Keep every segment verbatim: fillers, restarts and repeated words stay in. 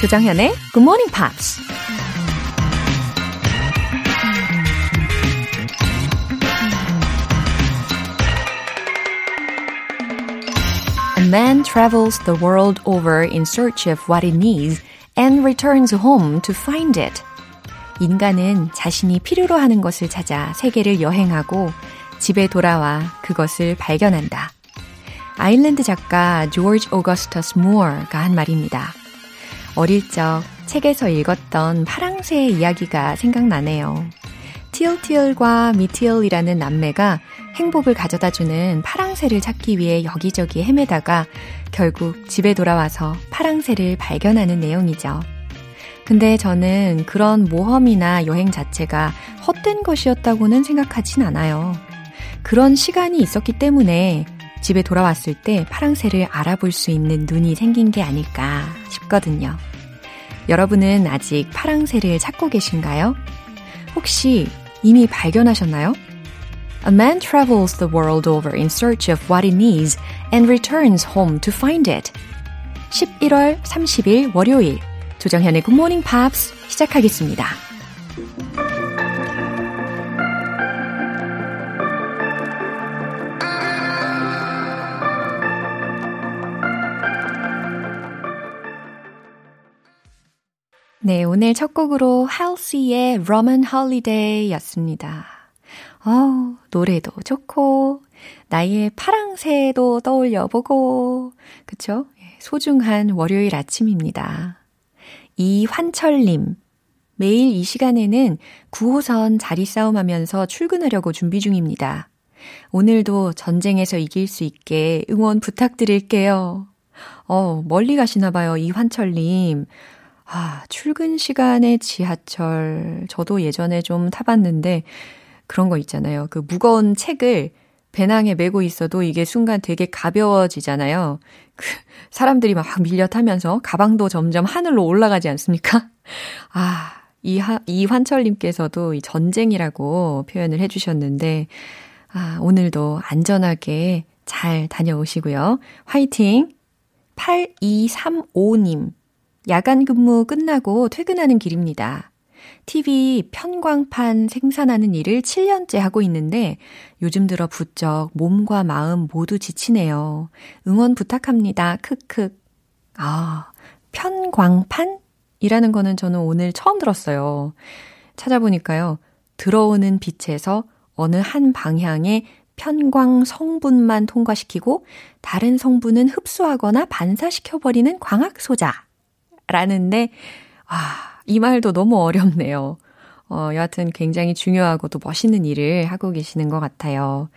조정현의 Good Morning Pops. A man travels the world over in search of what he needs and returns home to find it. 인간은 자신이 필요로 하는 것을 찾아 세계를 여행하고 집에 돌아와 그것을 발견한다. 아일랜드 작가 조지 오거스터스 무어가 한 말입니다. 어릴 적 책에서 읽었던 파랑새의 이야기가 생각나네요. 티얼티얼과 미티얼이라는 남매가 행복을 가져다주는 파랑새를 찾기 위해 여기저기 헤매다가 결국 집에 돌아와서 파랑새를 발견하는 내용이죠. 근데 저는 그런 모험이나 여행 자체가 헛된 것이었다고는 생각하진 않아요. 그런 시간이 있었기 때문에 집에 돌아왔을 때 파랑새를 알아볼 수 있는 눈이 생긴 게 아닐까 싶거든요. 여러분은 아직 파랑새를 찾고 계신가요? 혹시 이미 발견하셨나요? A man travels the world over in search of what he needs and returns home to find it. 십일월 삼십일 월요일 조정현의 Good Morning Pops 시작하겠습니다. 네, 오늘 첫 곡으로 헬시의 Roman Holiday 였습니다. 어, 노래도 좋고 나의 파랑새도 떠올려보고 그쵸? 소중한 월요일 아침입니다. 이환철님, 매일 이 시간에는 구호선 자리싸움하면서 출근하려고 준비 중입니다. 오늘도 전쟁에서 이길 수 있게 응원 부탁드릴게요. 어, 멀리 가시나 봐요, 이환철님. 아, 출근 시간에 지하철, 저도 예전에 좀 타봤는데 그런 거 있잖아요. 그 무거운 책을 배낭에 메고 있어도 이게 순간 되게 가벼워지잖아요. 그 사람들이 막 밀려 타면서 가방도 점점 하늘로 올라가지 않습니까? 아, 이하, 이환철님께서도 이 전쟁이라고 표현을 해주셨는데 아, 오늘도 안전하게 잘 다녀오시고요. 화이팅! 팔이삼오님. 야간 근무 끝나고 퇴근하는 길입니다. 티비 편광판 생산하는 일을 칠 년째 하고 있는데 요즘 들어 부쩍 몸과 마음 모두 지치네요. 응원 부탁합니다. 크크. 아, 편광판이라는 거는 저는 오늘 처음 들었어요. 찾아보니까요. 들어오는 빛에서 어느 한 방향의 편광 성분만 통과시키고 다른 성분은 흡수하거나 반사시켜버리는 광학소자. 라는데 아, 이 말도 너무 어렵네요. 어, 여하튼 굉장히 중요하고 또 멋있는 일을 하고 계시는 것 같아요.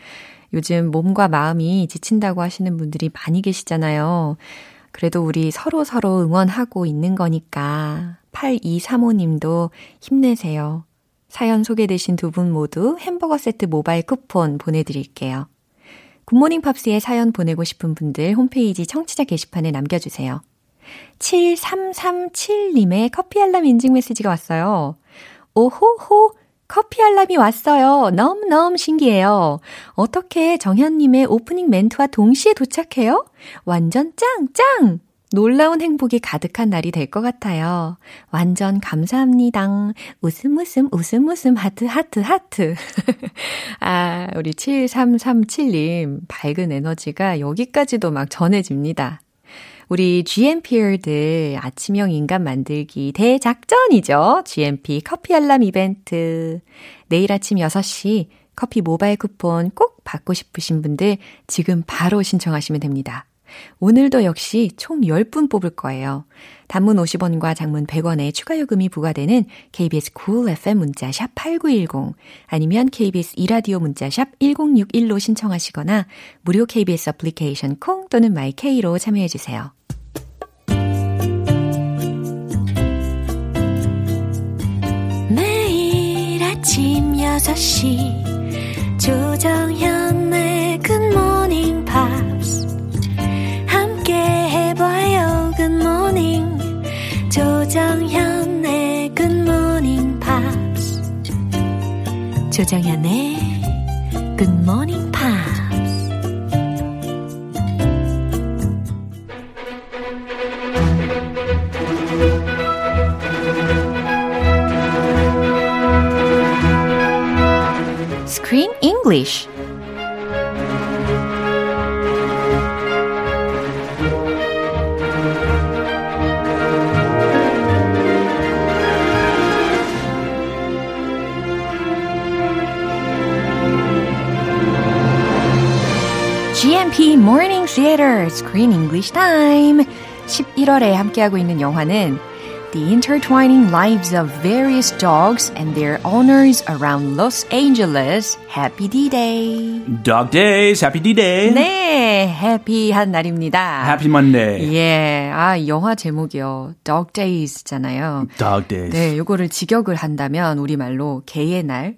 요즘 몸과 마음이 지친다고 하시는 분들이 많이 계시잖아요. 그래도 우리 서로서로 응원하고 있는 거니까 팔이삼오님도 힘내세요. 사연 소개되신 두 분 모두 햄버거 세트 모바일 쿠폰 보내드릴게요. 굿모닝 팝스에 사연 보내고 싶은 분들 홈페이지 청취자 게시판에 남겨주세요. 칠삼삼칠님의 커피 알람 인증 메시지가 왔어요. 오호호, 커피 알람이 왔어요. 너무너무 신기해요. 어떻게 정현님의 오프닝 멘트와 동시에 도착해요? 완전 짱짱! 놀라운 행복이 가득한 날이 될 것 같아요. 완전 감사합니다. 웃음 웃음 웃음 웃음 하트 하트 하트. 아, 우리 칠삼삼칠님 밝은 에너지가 여기까지도 막 전해집니다. 우리 지엠피어들 아침형 인간 만들기 대작전이죠. 지엠피 커피 알람 이벤트. 내일 아침 여섯 시 커피 모바일 쿠폰 꼭 받고 싶으신 분들 지금 바로 신청하시면 됩니다. 오늘도 역시 총 열 분 뽑을 거예요. 단문 오십 원과 장문 백 원의 추가 요금이 부과되는 케이비에스 Cool 에프엠 문자 샵 팔구일공 아니면 케이비에스 이라디오 문자 샵 일공육일로 신청하시거나 무료 케이비에스 어플리케이션 콩 또는 마이케이로 참여해주세요. 매일 아침 여섯 시 조정현의 굿모닝 팝 조정현의 Good Morning Pops. 조정현의 Good Morning Pops. Screen English. 지엠피 Morning Theater Screen English Time. 십일월에 함께하고 있는 영화는 The Intertwining Lives of Various Dogs and Their Owners Around Los Angeles. Happy D-Day. Dog Days. Happy D-Day. 네, 해피한 날입니다. Happy Monday. 예, 아 영화 제목이요. Dog Days잖아요. Dog Days. 네, 이거를 직역을 한다면 우리말로 개의 날.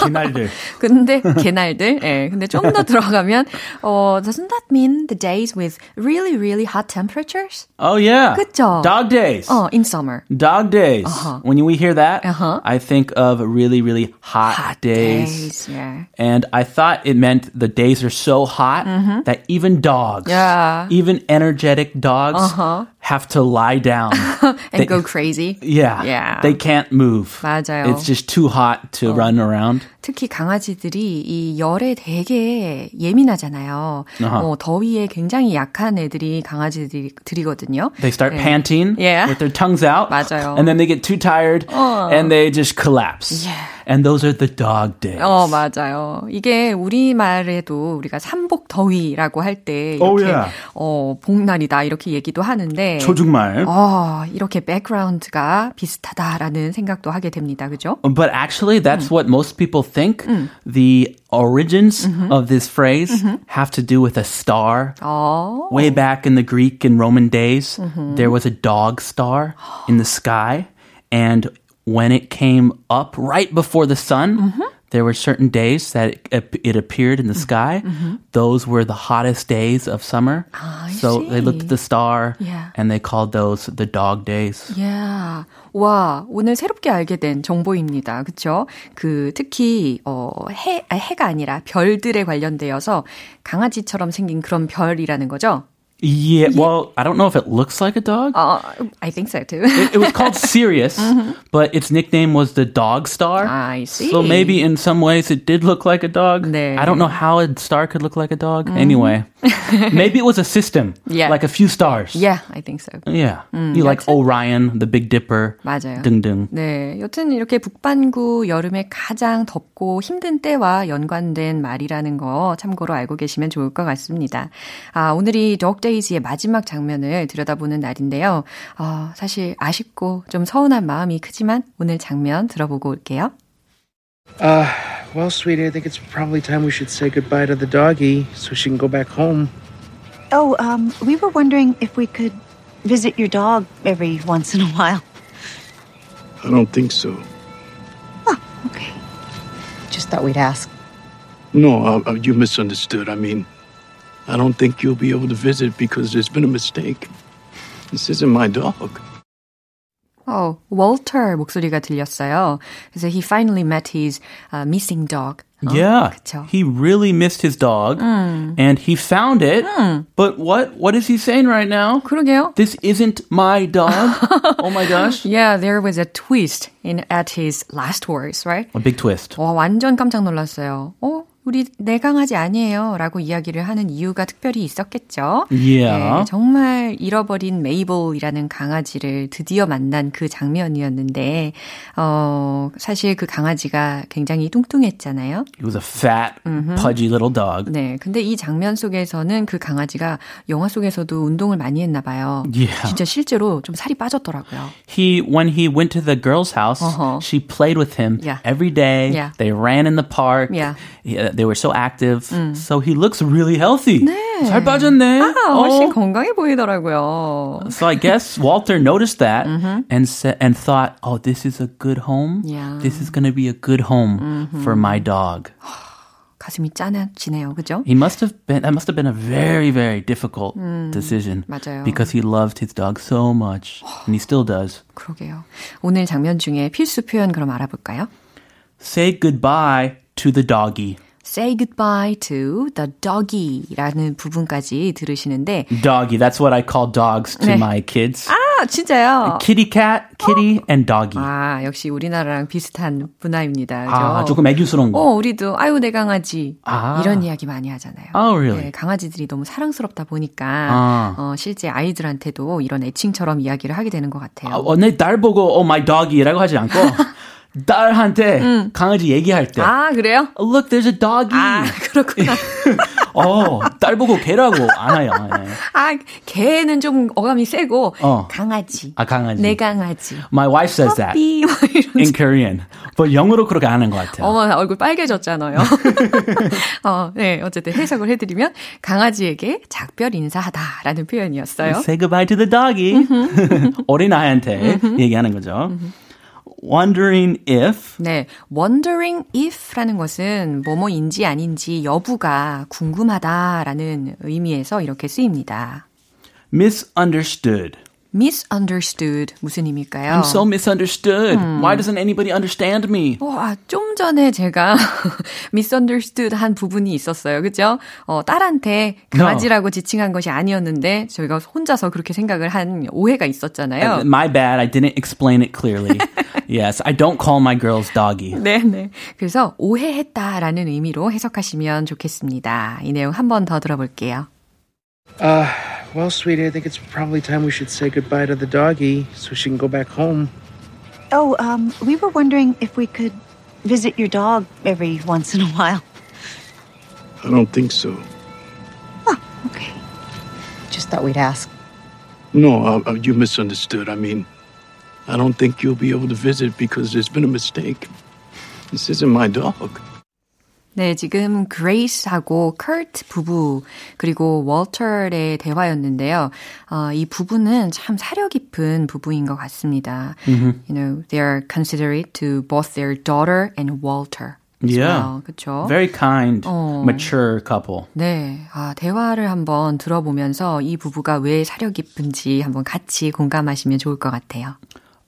개날들. 근데 개날들. 예, 근데 좀 더 들어가면 어, doesn't that mean the days with really, really hot temperatures? Oh yeah. 그렇죠. Dog Days. 어, in summer. Dog days. Uh-huh. When we hear that, uh-huh. I think of really, really hot, hot days. days yeah. And I thought it meant the days are so hot mm-hmm. that even dogs, yeah. even energetic dogs, uh-huh. have to lie down. and they, go crazy. Yeah, yeah. They can't move. 맞아요. It's just too hot to 어. run around. 특히 강아지들이 이 열에 되게 예민하잖아요. Uh-huh. 어, 더위에 굉장히 약한 애들이 강아지들이거든요. They start 네. panting yeah. with their tongues out. 맞아요. And then they get too tired 어. and they just collapse. Yeah. And those are the dog days. 어, 맞아요. 이게 우리말에도 우리가 삼복 더위라고 할 때 이렇게 oh, yeah. 어, 복날이다 이렇게 얘기도 하는데 초중말. 어, 이렇게 백그라운드가 비슷하다라는 생각도 하게 됩니다. 그죠? But actually that's 음. what most people think. 음. The origins mm-hmm. of this phrase mm-hmm. have to do with a star. Oh. Way back in the Greek and Roman days, mm-hmm. there was a dog star in the sky and when it came up right before the sun, mm-hmm. there were certain days that it, it appeared in the sky. Mm-hmm. Those were the hottest days of summer. Ah, I so see. They looked at the star yeah. and they called those the dog days. Yeah. 와, 오늘 새롭게 알게 된 정보입니다. 그렇죠? 그 특히 어, 해, 해가 아니라 별들에 관련되어서 강아지처럼 생긴 그런 별이라는 거죠. Yeah, well, I don't know if it looks like a dog. Uh, I think so, too. it, it was called Sirius, mm-hmm. but its nickname was the Dog Star. I see. So maybe in some ways it did look like a dog. 네. I don't know how a star could look like a dog. Mm. Anyway, maybe it was a system, yeah. like a few stars. Yeah, I think so. Yeah, 음, you like Orion, the Big Dipper, 맞아요. 등등. 네, 여튼 이렇게 북반구 여름에 가장 덥고 힘든 때와 연관된 말이라는 거 참고로 알고 계시면 좋을 것 같습니다. 아, 오늘이 Dog Day 의 마지막 장면을 들여다보는 날인데요. 어, 사실 아쉽고 좀 서운한 마음이 크지만 오늘 장면 들어보고 올게요. Uh, well, sweetie, I think it's probably time we should say goodbye to the doggy so she can go back home. Oh, um, we were wondering if we could visit your dog every once in a while. I don't think so. Oh, okay. Just thought we'd ask. No, uh, you misunderstood. I mean... I don't think you'll be able to visit because there's been a mistake. This isn't my dog. Oh, Walter 목소리가 들렸어요. 그래서 he finally met his uh, missing dog. Yeah, 그쵸? He really missed his dog, 음. and he found it. 음. But what what is he saying right now? 그러게요. This isn't my dog. Oh my gosh. Yeah, there was a twist in at his last words, right? A big twist. 와, 완전 깜짝 놀랐어요. 어? 우리 내 강아지 아니에요 라고 이야기를 하는 이유가 특별히 있었겠죠. Yeah. 네, 정말 잃어버린 메이블이라는 강아지를 드디어 만난 그 장면이었는데 어, 사실 그 강아지가 굉장히 뚱뚱했잖아요. It was a fat, mm-hmm. pudgy little dog. 네, 근데 이 장면 속에서는 그 강아지가 영화 속에서도 운동을 많이 했나 봐요. Yeah. 진짜 실제로 좀 살이 빠졌더라고요. He, when he went to the girl's house, uh-huh. she played with him yeah. every day. Yeah. They ran in the park. Yeah. Yeah, they were so active, 음. so he looks really healthy. 네. 잘 빠졌네. 아, 훨씬 oh. 건강해 보이더라고요. So I guess Walter noticed that mm-hmm. and sa- and thought, oh, this is a good home. Yeah. This is going to be a good home mm-hmm. for my dog. 가슴이 짠해지네요, 그죠? He must have been that must have been a very, very difficult 음, decision. 맞아요. Because he loved his dog so much, and he still does. 그러게요. 오늘 장면 중에 필수 표현 그럼 알아볼까요? Say goodbye to the doggy. Say goodbye to the doggy 라는 부분까지 들으시는데 Doggy, that's what I call dogs to 네. my kids. 아, 진짜요? Kitty cat, kitty 어? and doggy. 아, 역시 우리나라랑 비슷한 문화입니다. 그렇죠? 아, 조금 애교스러운 거. 어, 우리도 아유 내 강아지 아. 이런 이야기 많이 하잖아요. 아, oh, really? 네, 강아지들이 너무 사랑스럽다 보니까 아. 어, 실제 아이들한테도 이런 애칭처럼 이야기를 하게 되는 것 같아요. 아, 내 딸 보고 oh my doggy라고 하지 않고. 딸한테 음. 강아지 얘기할 때. 아, 그래요? Look, there's a doggy. 아, 그렇구나. 어, 딸 보고 개라고 안 해요. 네. 아, 개는 좀 어감이 세고 어. 강아지. 아, 강아지. 내 강아지. My wife says that in Korean. But 영어로 그렇게 안 하는 것 같아요. 어머, 얼굴 빨개졌잖아요. 어, 네, 어쨌든 해석을 해드리면 강아지에게 작별 인사하다라는 표현이었어요. Say goodbye to the doggy. 어린아이한테 얘기하는 거죠. Wondering if. 네, wondering if라는 것은 뭐뭐인지 아닌지 여부가 궁금하다라는 의미에서 이렇게 쓰입니다. Misunderstood. Misunderstood 무슨 의미일까요? I'm so misunderstood. 음. Why doesn't anybody understand me? 어, 아, 좀 전에 제가 misunderstood 한 부분이 있었어요. 그렇죠? 어, 딸한테 강아지라고 no. 지칭한 것이 아니었는데 저희가 혼자서 그렇게 생각을 한 오해가 있었잖아요. My bad. I didn't explain it clearly. Yes, I don't call my girls doggy. 네, 네. 그래서 오해했다라는 의미로 해석하시면 좋겠습니다. 이 내용 한 번 더 들어볼게요. Uh, well, sweetie, I think it's probably time we should say goodbye to the doggy so she can go back home. Oh, um, we were wondering if we could visit your dog every once in a while. I don't think so. Oh, okay. Just thought we'd ask. No, uh, you misunderstood. I mean, I don't think you'll be able to visit because there's been a mistake. This isn't my dog. 네, 지금 그레이스하고 커트 부부 그리고 월터의 대화였는데요. 어, 이 부부는 참 사려 깊은 부부인 것 같습니다. Mm-hmm. You know, they are considerate to both their daughter and Walter. Yeah, 그렇죠. Very kind, 어. mature couple. 네, 아, 대화를 한번 들어보면서 이 부부가 왜 사려 깊은지 한번 같이 공감하시면 좋을 것 같아요.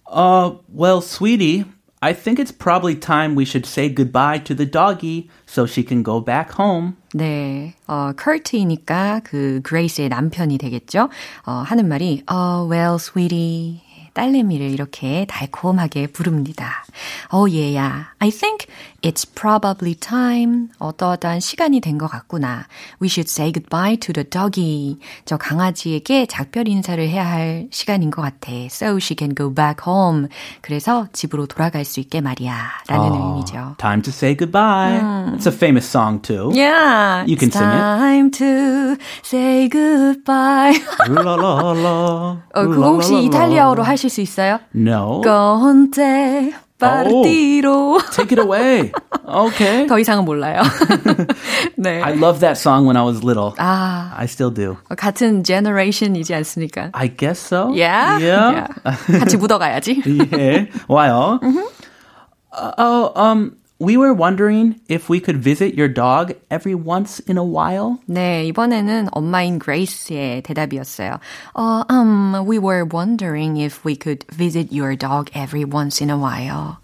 Uh, well, sweetie. I think it's probably time we should say goodbye to the doggy so she can go back home. 네, 어, Kurt이니까 그 Grace의 남편이 되겠죠. 어, 하는 말이 Oh, well, sweetie. 딸내미를 이렇게 달콤하게 부릅니다. Oh, yeah. I think it's probably time. 어떠한 시간이 된 것 같구나. We should say goodbye to the doggy. 저 강아지에게 작별 인사를 해야 할 시간인 것 같아. So she can go back home. 그래서 집으로 돌아갈 수 있게 말이야. 라는 oh, 의미죠. Time to say goodbye. 음. It's a famous song too. Yeah. You can sing it. Time to say goodbye. 어, 그거 혹시 이탈리아어로 하실 수 있어요? No. 건테 파티로. Take it away. Okay. 더 이상은 몰라요. 네. I love that song when I was little. 아, I still do. 같은 generation이지 않습니까? I guess so. Yeah. Yeah. yeah. 같이 묻어가야지. 예. 와요. Mm-hmm. Uh, oh, um. We were wondering if we could visit your dog every once in a while. 네, 이번에는 엄마인 Grace의 대답이었어요. Uh, um, we were wondering if we could visit your dog every once in a while.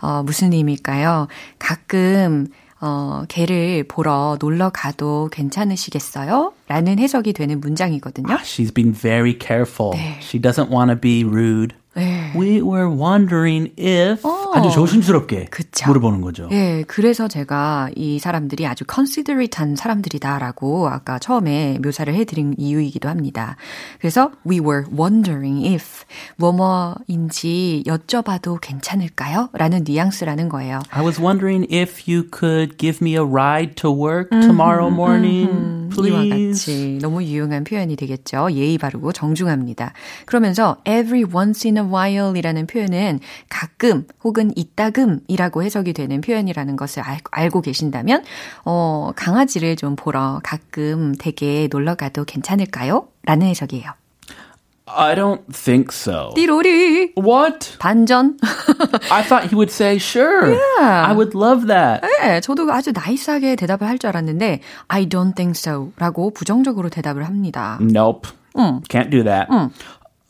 어, 무슨 의미일까요? 가끔 어, 걔를 보러 놀러 가도 괜찮으시겠어요? 라는 해석이 되는 문장이거든요. Ah, she's been very careful. 네. She doesn't want to be rude. 네. We were wondering if 어, 아주 조심스럽게 그쵸? 물어보는 거죠. 네, 그래서 제가 이 사람들이 아주 considerate한 사람들이다라고 아까 처음에 묘사를 해드린 이유이기도 합니다. 그래서 we were wondering if 뭐뭐인지 여쭤봐도 괜찮을까요? 라는 뉘앙스라는 거예요. I was wondering if you could give me a ride to work tomorrow morning, 음, 음, please. 이와 같이 너무 유용한 표현이 되겠죠. 예의 바르고 정중합니다. 그러면서 every once in a while이라는 표현은 가끔 혹은 이따금이라고 해석이 되는 표현이라는 것을 알, 알고 계신다면 어, 강아지를 좀 보러 가끔 댁에 놀러 가도 괜찮을까요? 라는 해석이에요. I don't think so. 띠로리. What? 반전. I thought he would say, sure. Yeah. I would love that. 네, 저도 아주 나이스하게 대답을 할 줄 알았는데 I don't think so 라고 부정적으로 대답을 합니다. Nope. 음. Can't do that. 음.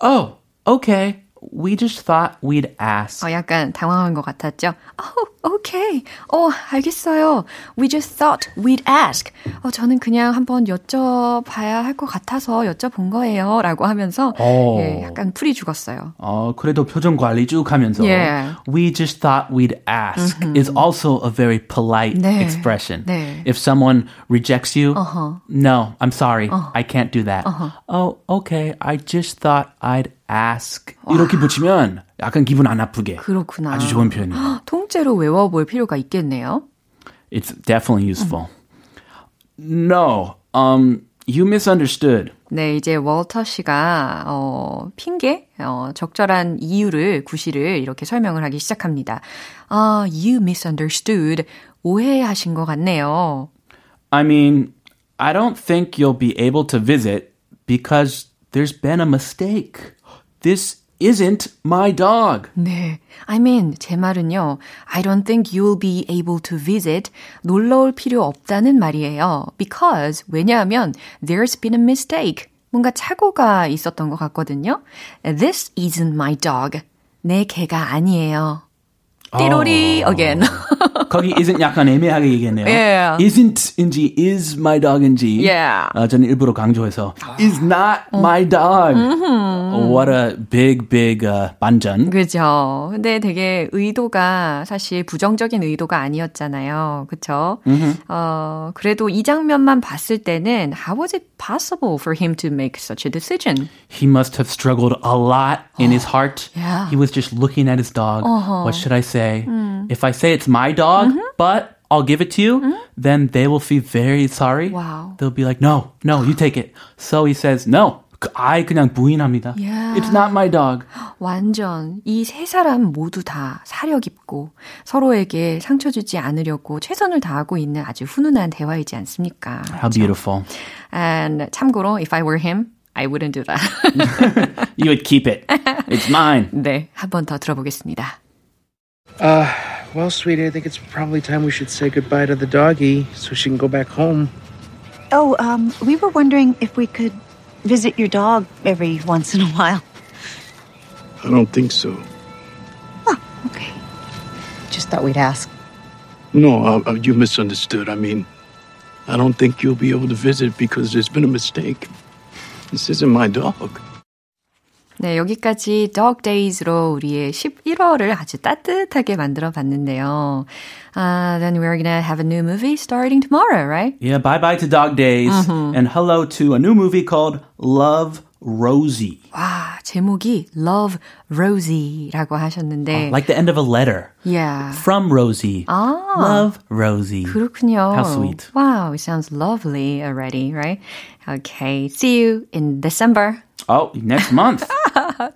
Oh, okay. We just thought we'd ask. 어, 약간 당황한 것 같았죠? Oh, okay. 어, 알겠어요. We just thought we'd ask. 어, 저는 그냥 한번 여쭤봐야 할 것 같아서 여쭤본 거예요. 라고 하면서 어. 예, 약간 풀이 죽었어요. 어, 그래도 표정 관리 쭉 하면서 yeah. We just thought we'd ask mm-hmm. is also a very polite 네. expression. 네. If someone rejects you, uh-huh. no, I'm sorry. Uh-huh. I can't do that. Uh-huh. Oh, okay. I just thought I'd ask. 이렇게 와. 붙이면 약간 기분 안 나쁘게. 그렇구나. 아주 좋은 표현이에요. 통째로 외워볼 필요가 있겠네요. It's definitely useful. 음. No, um, you misunderstood. 네, 이제 월터 씨가 어, 핑계, 어, 적절한 이유를, 구실을 이렇게 설명을 하기 시작합니다. 아, uh, you misunderstood. 오해하신 것 같네요. I mean, I don't think you'll be able to visit because there's been a mistake. This isn't my dog. 네, I mean, 제 말은요. I don't think you'll be able to visit. 놀러 올 필요 없다는 말이에요. Because, 왜냐하면 there's been a mistake. 뭔가 착오가 있었던 것 같거든요. This isn't my dog. 내 개가 아니에요. 띠로리 oh. again. 거기 isn't 약간 애매하게 얘기했네요. Yeah. Isn't인지 is my dog인지 yeah. 어, 저는 일부러 강조해서 is not 음. my dog. Mm-hmm. What a big, big uh, 반전. 그렇죠. 근데 되게 의도가 사실 부정적인 의도가 아니었잖아요. 그렇죠? Mm-hmm. 어, 그래도 이 장면만 봤을 때는 how was it possible for him to make such a decision? He must have struggled a lot in his heart. Yeah. He was just looking at his dog. Uh-huh. What should I say? Mm. If I say it's my dog, mm-hmm. but I'll give it to you, mm-hmm. then they will feel very sorry. Wow. They'll be like, no, no, you take it. So he says, no, I 그냥 부인합니다. Yeah. It's not my dog. 완전 이 세 사람 모두 다 사려 깊고 서로에게 상처 주지 않으려고 최선을 다하고 있는 아주 훈훈한 대화이지 않습니까? How 그렇죠? beautiful. And 참고로, if I were him, I wouldn't do that. You would keep it. It's mine. 네, 한 번 더 들어보겠습니다. Uh, well, sweetie, I think it's probably time we should say goodbye to the doggy so she can go back home. Oh, um, we were wondering if we could visit your dog every once in a while. I don't think so. Oh, okay. Just thought we'd ask. No, uh, you misunderstood. I mean, I don't think you'll be able to visit because there's been a mistake. This isn't my dog. 네, 여기까지 Dog Days로 우리의 십일월을 아주 따뜻하게 만들어 봤는데요. Uh, then we're gonna have a new movie starting tomorrow, right? Yeah, bye-bye to Dog Days uh-huh. and hello to a new movie called Love, Rosie. 와, 제목이 Love, Rosie라고 하셨는데 uh, like the end of a letter. Yeah. From Rosie. 아, Love, Rosie. 그렇군요. How sweet. Wow, it sounds lovely already, right? Okay, see you in December. Oh, next month.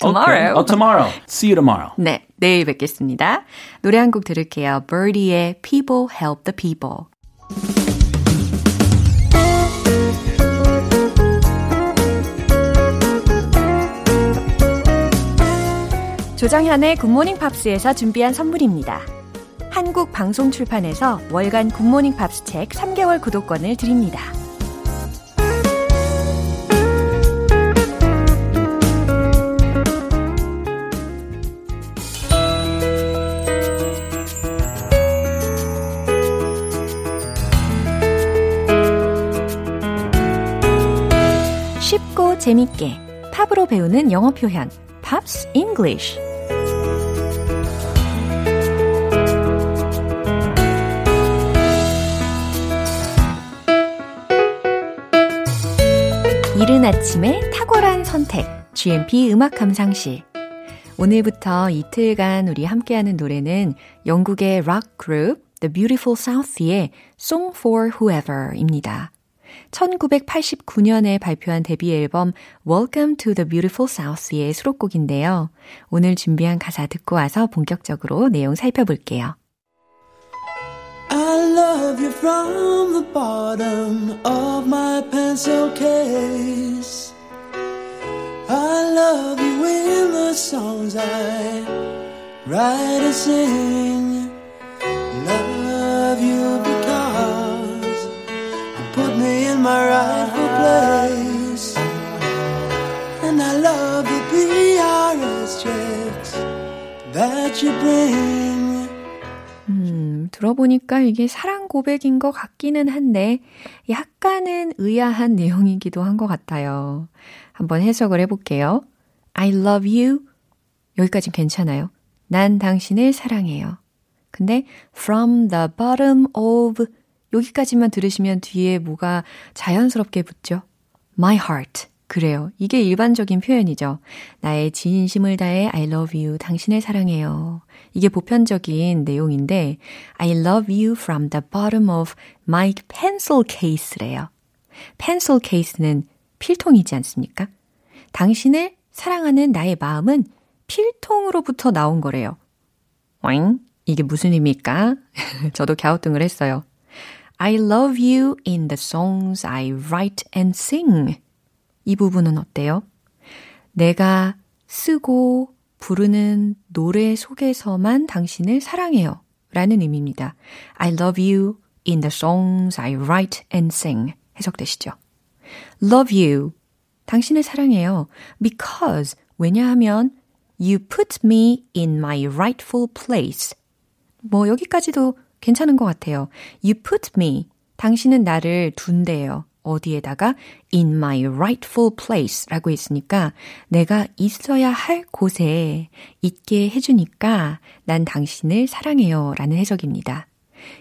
tomorrow. Okay. Oh, tomorrow. See you tomorrow. 네, 내일 뵙겠습니다. 노래 한 곡 들을게요. Birdie의 People Help the People. 조정현의 굿모닝 팝스에서 준비한 선물입니다. 한국 방송 출판에서 월간 굿모닝 팝스 책 삼 개월 구독권을 드립니다. 쉽고 재밌게 팝으로 배우는 영어 표현, 팝스 잉글리쉬. 이른 아침에 탁월한 선택, GMP 음악 감상실. 오늘부터 이틀간 우리 함께하는 노래는 영국의 록 그룹 The Beautiful South의 Song for Whoever입니다. 천구백팔십구 년에 발표한 데뷔 앨범 Welcome to the Beautiful South의 수록곡인데요. 오늘 준비한 가사 듣고 와서 본격적으로 내용 살펴볼게요. I love you from the bottom of my pencil case. I love you in the songs I write and sing. Love you because put me in my rightful place, and I love the P R S. 음, 들어보니까 이게 사랑 고백인 것 같기는 한데 약간은 의아한 내용이기도 한 것 같아요. 한번 해석을 해볼게요. I love you. 여기까진 괜찮아요. 난 당신을 사랑해요. 근데 from the bottom of 여기까지만 들으시면 뒤에 뭐가 자연스럽게 붙죠. My heart. 그래요. 이게 일반적인 표현이죠. 나의 진심을 다해 I love you, 당신을 사랑해요. 이게 보편적인 내용인데 I love you from the bottom of my pencil case래요. pencil case는 필통이지 않습니까? 당신을 사랑하는 나의 마음은 필통으로부터 나온 거래요. 오잉? 이게 무슨 의미일까? 저도 갸우뚱을 했어요. I love you in the songs I write and sing. 이 부분은 어때요? 내가 쓰고 부르는 노래 속에서만 당신을 사랑해요. 라는 의미입니다. I love you in the songs I write and sing. 해석되시죠? Love you. 당신을 사랑해요. Because, 왜냐하면 you put me in my rightful place. 뭐 여기까지도 괜찮은 것 같아요. You put me. 당신은 나를 둔대요. 어디에다가 in my rightful place라고 했으니까 내가 있어야 할 곳에 있게 해주니까 난 당신을 사랑해요 라는 해석입니다.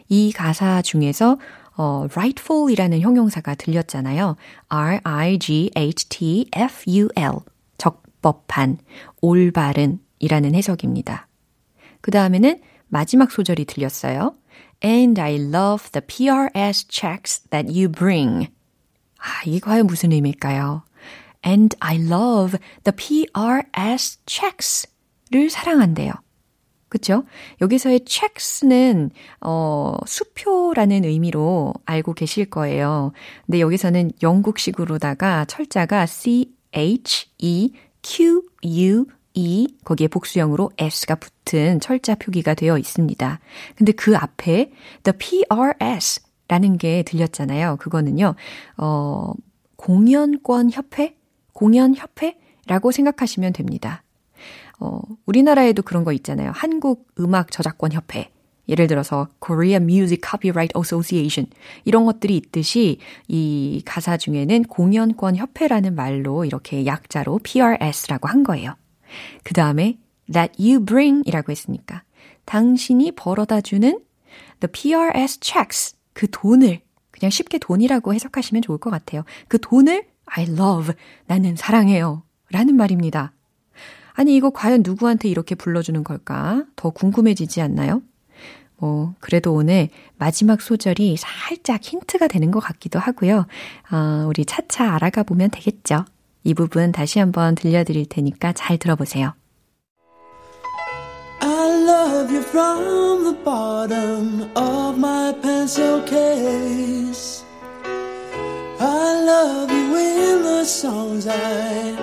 이 가사 중에서 어, rightful이라는 형용사가 들렸잖아요. R-I-G-H-T-F-U-L 적법한, 올바른 이라는 해석입니다. 그 다음에는 마지막 소절이 들렸어요. And I love the P R S checks that you bring. 아, 이게 과연 무슨 의미일까요? And I love the P R S checks를 사랑한대요. 그렇죠? 여기서의 checks는 어, 수표라는 의미로 알고 계실 거예요. 근데 여기서는 영국식으로다가 철자가 C H E Q U E 거기에 복수형으로 S가 붙은 철자 표기가 되어 있습니다. 근데 그 앞에 the P R S 라는 게 들렸잖아요. 그거는요. 어, 공연권협회? 공연협회라고 생각하시면 됩니다. 어, 우리나라에도 그런 거 있잖아요. 한국음악저작권협회. 예를 들어서 Korea Music Copyright Association. 이런 것들이 있듯이 이 가사 중에는 공연권협회라는 말로 이렇게 약자로 P R S라고 한 거예요. 그 다음에 that you bring 이라고 했으니까 당신이 벌어다주는 the P R S checks. 그 돈을 그냥 쉽게 돈이라고 해석하시면 좋을 것 같아요. 그 돈을 I love, 나는 사랑해요 라는 말입니다. 아니 이거 과연 누구한테 이렇게 불러주는 걸까? 더 궁금해지지 않나요? 뭐 그래도 오늘 마지막 소절이 살짝 힌트가 되는 것 같기도 하고요. 어, 우리 차차 알아가 보면 되겠죠. 이 부분 다시 한번 들려드릴 테니까 잘 들어보세요. I love you from the bottom of my pencil case. I love you in the songs I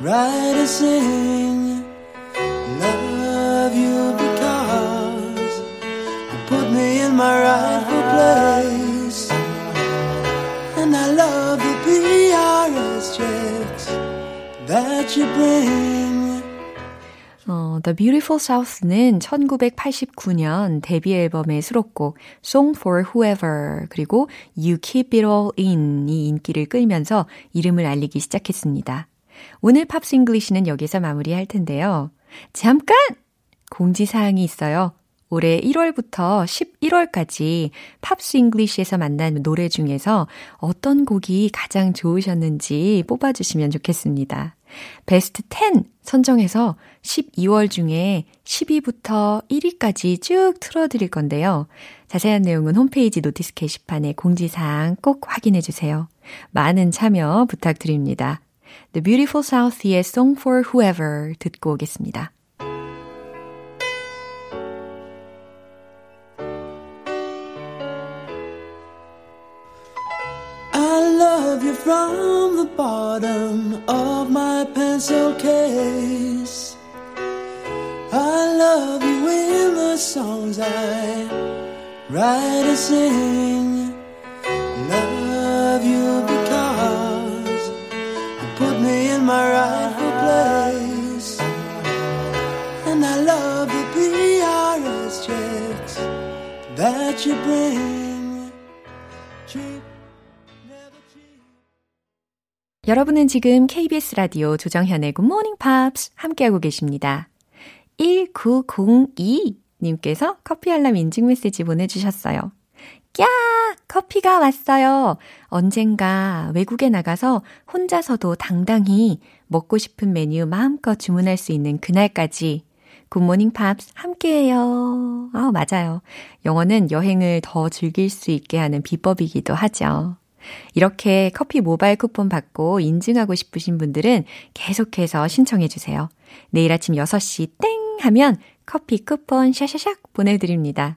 write and sing. Love you because you put me in my rightful place. And I love the P R S checks that you bring. 어, The Beautiful South는 천구백팔십구 년 데뷔 앨범의 수록곡 Song for Whoever 그리고 You Keep It All In 이 인기를 끌면서 이름을 알리기 시작했습니다. 오늘 팝스 잉글리시는 여기서 마무리할 텐데요. 잠깐! 공지사항이 있어요. 올해 일월부터 십일월까지 팝스 잉글리시에서 만난 노래 중에서 어떤 곡이 가장 좋으셨는지 뽑아주시면 좋겠습니다. 베스트 텐 선정해서 십이월 중에 십 위부터 일 위까지 쭉 틀어드릴 건데요. 자세한 내용은 홈페이지 노티스 게시판의 공지사항 꼭 확인해주세요. 많은 참여 부탁드립니다. The Beautiful South의 Song for Whoever 듣고 오겠습니다. From the bottom of my pencil case, I love you in the songs I write and sing. Love you because you put me in my rightful place, and I love the people. that you bring. 여러분은 지금 케이비에스 라디오 조정현의 굿모닝 팝스 함께하고 계십니다. 천구백이 님께서 커피 알람 인증 메시지 보내주셨어요. 꺄! 커피가 왔어요. 언젠가 외국에 나가서 혼자서도 당당히 먹고 싶은 메뉴 마음껏 주문할 수 있는 그날까지 굿모닝 팝스 함께해요. 아, 맞아요. 영어는 여행을 더 즐길 수 있게 하는 비법이기도 하죠. 이렇게 커피 모바일 쿠폰 받고 인증하고 싶으신 분들은 계속해서 신청해 주세요. 내일 아침 여섯 시 땡 하면 커피 쿠폰 샤샤샥 보내드립니다.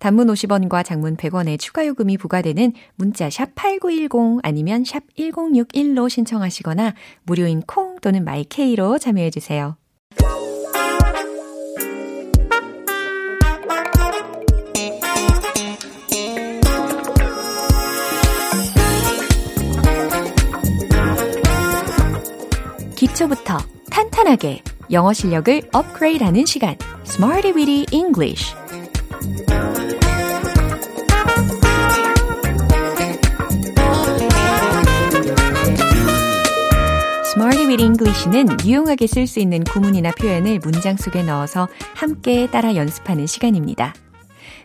단문 오십 원과 장문 백 원의 추가 요금이 부과되는 문자 샵 팔구일공 아니면 샵 일공육일로 신청하시거나 무료인 콩 또는 마이케이로 참여해 주세요. 기초부터 탄탄하게 영어 실력을 업그레이드하는 시간 Smart Weedy English Smarty with English는 유용하게 쓸 수 있는 구문이나 표현을 문장 속에 넣어서 함께 따라 연습하는 시간입니다.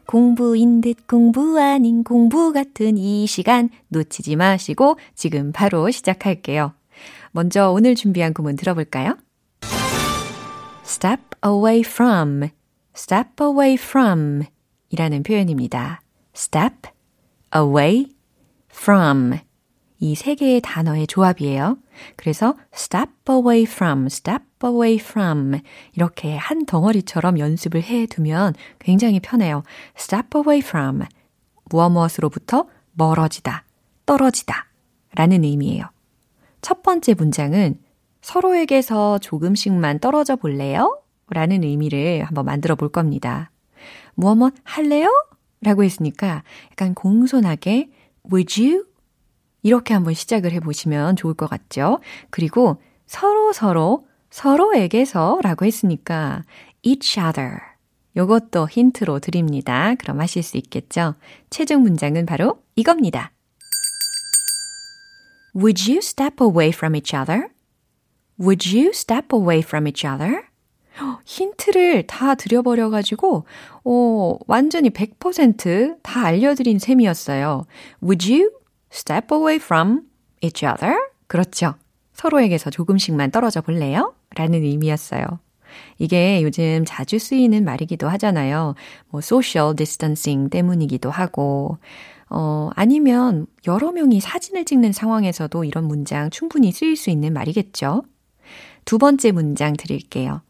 공부인 듯 공부 아닌 공부 같은 이 시간 놓치지 마시고 지금 바로 시작할게요. 먼저 오늘 준비한 구문 들어볼까요? Step away from, step away from 이라는 표현입니다. Step away from 이 세 개의 단어의 조합이에요. 그래서 step away from, step away from 이렇게 한 덩어리처럼 연습을 해두면 굉장히 편해요. step away from, 무엇 무엇으로부터 멀어지다, 떨어지다 라는 의미예요. 첫 번째 문장은 서로에게서 조금씩만 떨어져 볼래요? 라는 의미를 한번 만들어 볼 겁니다. 무엇 무엇 할래요? 라고 했으니까 약간 공손하게 would you? 이렇게 한번 시작을 해보시면 좋을 것 같죠? 그리고 서로 서로 서로에게서 라고 했으니까 each other 이것도 힌트로 드립니다. 그럼 하실 수 있겠죠? 최종 문장은 바로 이겁니다. Would you step away from each other? Would you step away from each other? 힌트를 다 드려버려가지고 어, 완전히 백 퍼센트 다 알려드린 셈이었어요. Would you? Step away from each other. 그렇죠. 서로에게서 조금씩만 떨어져 볼래요? 라는 의미였어요. 이게 요즘 자주 쓰이는 말이기도 하잖아요. 뭐 social distancing 때문이기도 하고 어, 아니면 여러 명이 사진을 찍는 상황에서도 이런 문장 충분히 쓰일 수 있는 말이겠죠. 두 번째 문장 드릴게요.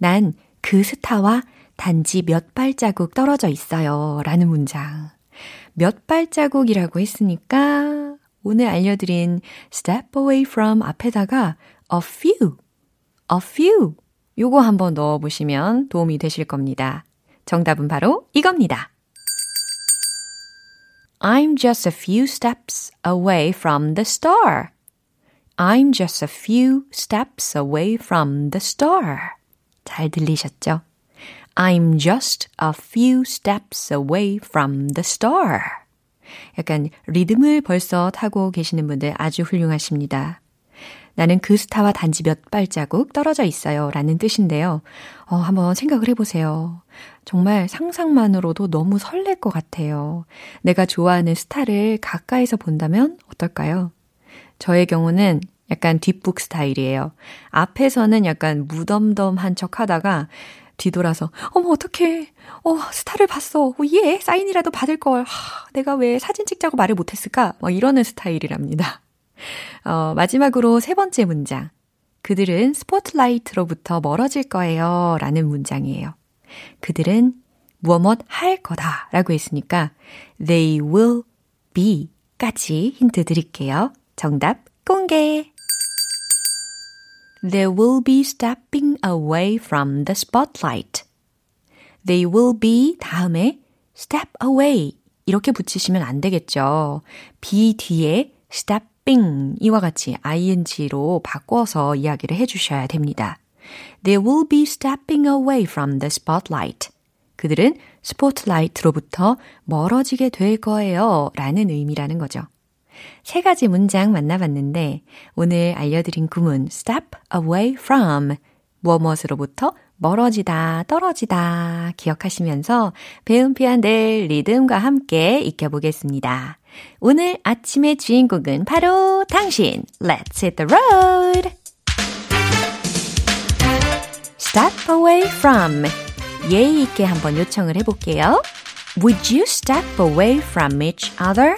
난 그 스타와 단지 몇 발자국 떨어져 있어요. 라는 문장. 몇 발자국이라고 했으니까 오늘 알려드린 step away from 앞에다가 a few, a few 요거 한번 넣어보시면 도움이 되실 겁니다. 정답은 바로 이겁니다. I'm just a few steps away from the star. I'm just a few steps away from the star. 잘 들리셨죠? I'm just a few steps away from the star. 약간 리듬을 벌써 타고 계시는 분들 아주 훌륭하십니다. 나는 그 스타와 단지 몇 발자국 떨어져 있어요 라는 뜻인데요. 어, 한번 생각을 해보세요. 정말 상상만으로도 너무 설렐 것 같아요. 내가 좋아하는 스타를 가까이서 본다면 어떨까요? 저의 경우는 약간 뒷북 스타일이에요. 앞에서는 약간 무덤덤한 척 하다가 뒤돌아서 어머 어떡해 어 스타를 봤어 오예 사인이라도 받을 걸 내가 왜 사진 찍자고 말을 못했을까 막 이러는 스타일이랍니다. 어, 마지막으로 세 번째 문장 그들은 스포트라이트로부터 멀어질 거예요 라는 문장이에요. 그들은 무엇 할 거다 라고 했으니까 they will be 까지 힌트 드릴게요. 정답 공개. They will be stepping away from the spotlight. They will be 다음에 step away 이렇게 붙이시면 안 되겠죠. be 뒤에 stepping 이와 같이 ing로 바꿔서 이야기를 해주셔야 됩니다. They will be stepping away from the spotlight. 그들은 스포트라이트로부터 멀어지게 될 거예요 라는 의미라는 거죠. 세 가지 문장 만나봤는데 오늘 알려드린 구문 step away from 무엇으로부터 멀어지다, 떨어지다 기억하시면서 배운 표현들 리듬과 함께 익혀보겠습니다. 오늘 아침의 주인공은 바로 당신! Let's hit the road! Step away from 예의 있게 한번 요청을 해볼게요. Would you step away from each other?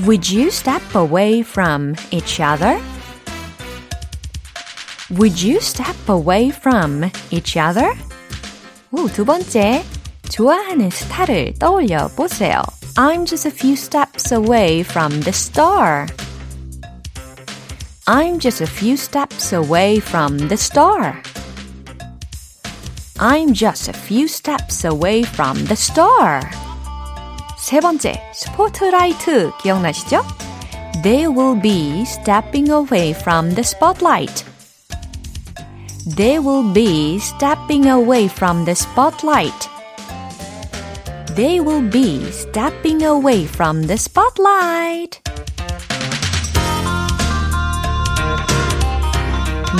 Would you step away from each other? Would you step away from each other? 오, 두 번째, 좋아하는 스타를 떠올려 보세요. I'm just a few steps away from the star. I'm just a few steps away from the star. I'm just a few steps away from the star. 세 번째, 스포트라이트 기억나시죠? They will be stepping away from the spotlight. They will be stepping away from the spotlight. They will be stepping away from the spotlight.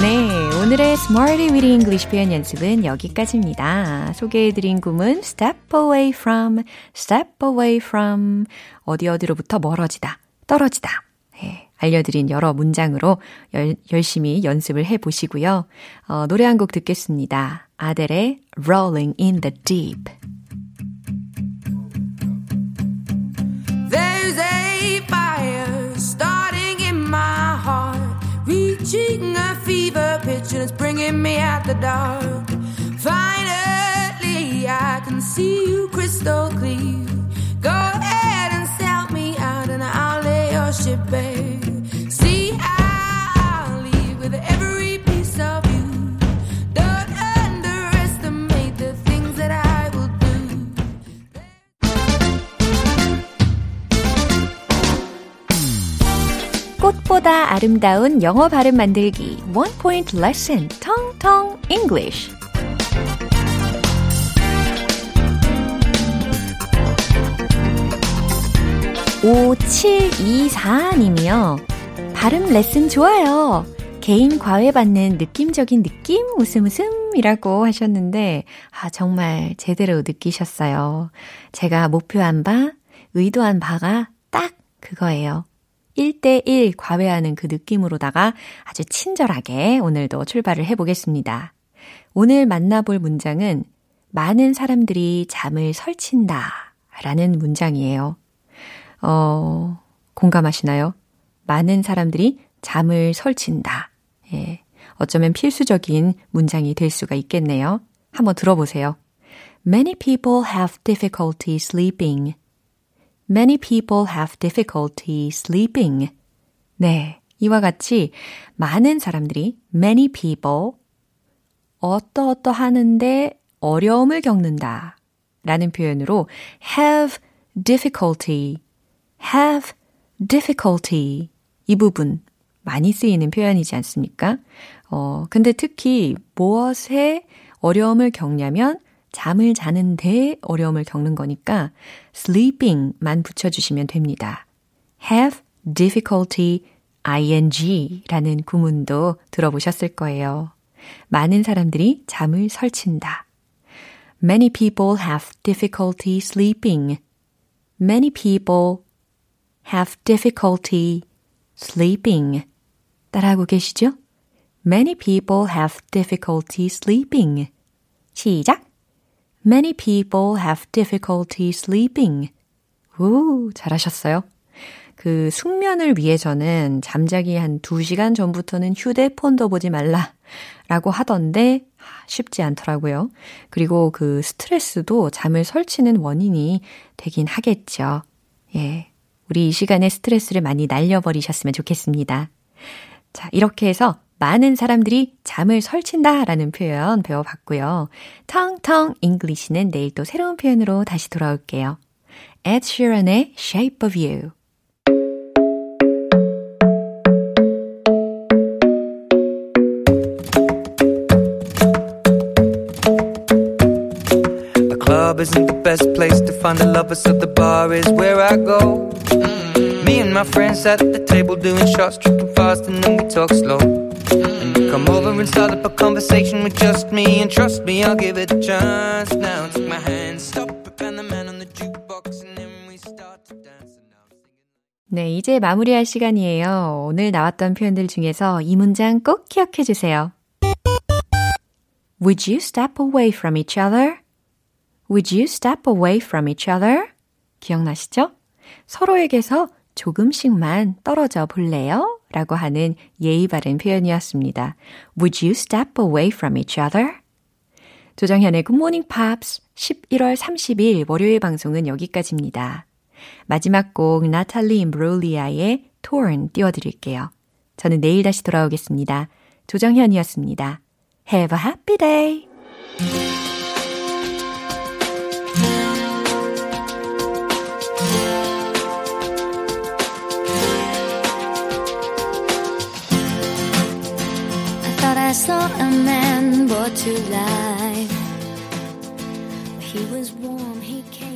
네, 오늘의 Smarty with English 표현 연습은 여기까지입니다. 소개해드린 구문 step away from, step away from, 어디 어디로부터 멀어지다, 떨어지다. 네. 알려드린 여러 문장으로 열, 열심히 연습을 해보시고요. 어, 노래 한 곡 듣겠습니다. 아델의 Rolling in the Deep. There's a fire starting in my heart Reaching a fever pitch and it's bringing me out the dark Finally I can see you crystal clear Go ahead and sell me out and I'll lay your ship bare 꽃보다 아름다운 영어 발음 만들기 One Point Lesson 텅텅 English 오칠이사 님이요 발음 레슨 좋아요 개인 과외 받는 느낌적인 느낌 웃음 웃음이라고 하셨는데 아 정말 제대로 느끼셨어요 제가 목표한 바 의도한 바가 딱 그거예요 일 대일 과외하는 그 느낌으로다가 아주 친절하게 오늘도 출발을 해보겠습니다. 오늘 만나볼 문장은 많은 사람들이 잠을 설친다 라는 문장이에요. 어, 공감하시나요? 많은 사람들이 잠을 설친다. 예, 어쩌면 필수적인 문장이 될 수가 있겠네요. 한번 들어보세요. Many people have difficulty sleeping. Many people have difficulty sleeping. 네, 이와 같이 많은 사람들이 many people 어떠어떠 하는데 어려움을 겪는다 라는 표현으로 have difficulty, have difficulty 이 부분 많이 쓰이는 표현이지 않습니까? 어, 근데 특히 무엇에 어려움을 겪냐면 잠을 자는 데 어려움을 겪는 거니까 sleeping만 붙여주시면 됩니다. have difficulty ing라는 구문도 들어보셨을 거예요. 많은 사람들이 잠을 설친다. Many people have difficulty sleeping. Many people have difficulty sleeping. 따라하고 계시죠? Many people have difficulty sleeping. 시작! Many people have difficulty sleeping. 오, 잘하셨어요. 그 숙면을 위해서는 잠자기 한 두 시간 전부터는 휴대폰도 보지 말라라고 하던데 쉽지 않더라고요. 그리고 그 스트레스도 잠을 설치는 원인이 되긴 하겠죠. 예, 우리 이 시간에 스트레스를 많이 날려버리셨으면 좋겠습니다. 자, 이렇게 해서 많은 사람들이 잠을 설친다라는 표현 배워봤고요. 텅텅 잉글리시는 내일 또 새로운 표현으로 다시 돌아올게요. Ed Sheeran의 Shape of You club isn't the best place to find a lover, so the bar is where I go. Mm-hmm. Me and my friends sat at the table doing shots, tripping fast, and then we talk slow. Mm-hmm. And come over and start up a conversation with just me, and trust me, I'll give it a chance. Now take my hand, stop it, and the man on the jukebox, and then we start to dance. 네, 이제 마무리할 시간이에요. 오늘 나왔던 표현들 중에서 이 문장 꼭 기억해 주세요. Would you step away from each other? Would you step away from each other? 기억나시죠? 서로에게서 조금씩만 떨어져 볼래요? 라고 하는 예의 바른 표현이었습니다. Would you step away from each other? 조정현의 Good Morning Pops 십일월 삼십일 월요일 방송은 여기까지입니다. 마지막 곡 나탈리 임브롤리아의 Torn 띄워드릴게요. 저는 내일 다시 돌아오겠습니다. 조정현이었습니다. Have a happy day! I saw a man brought to life. He was warm, he came.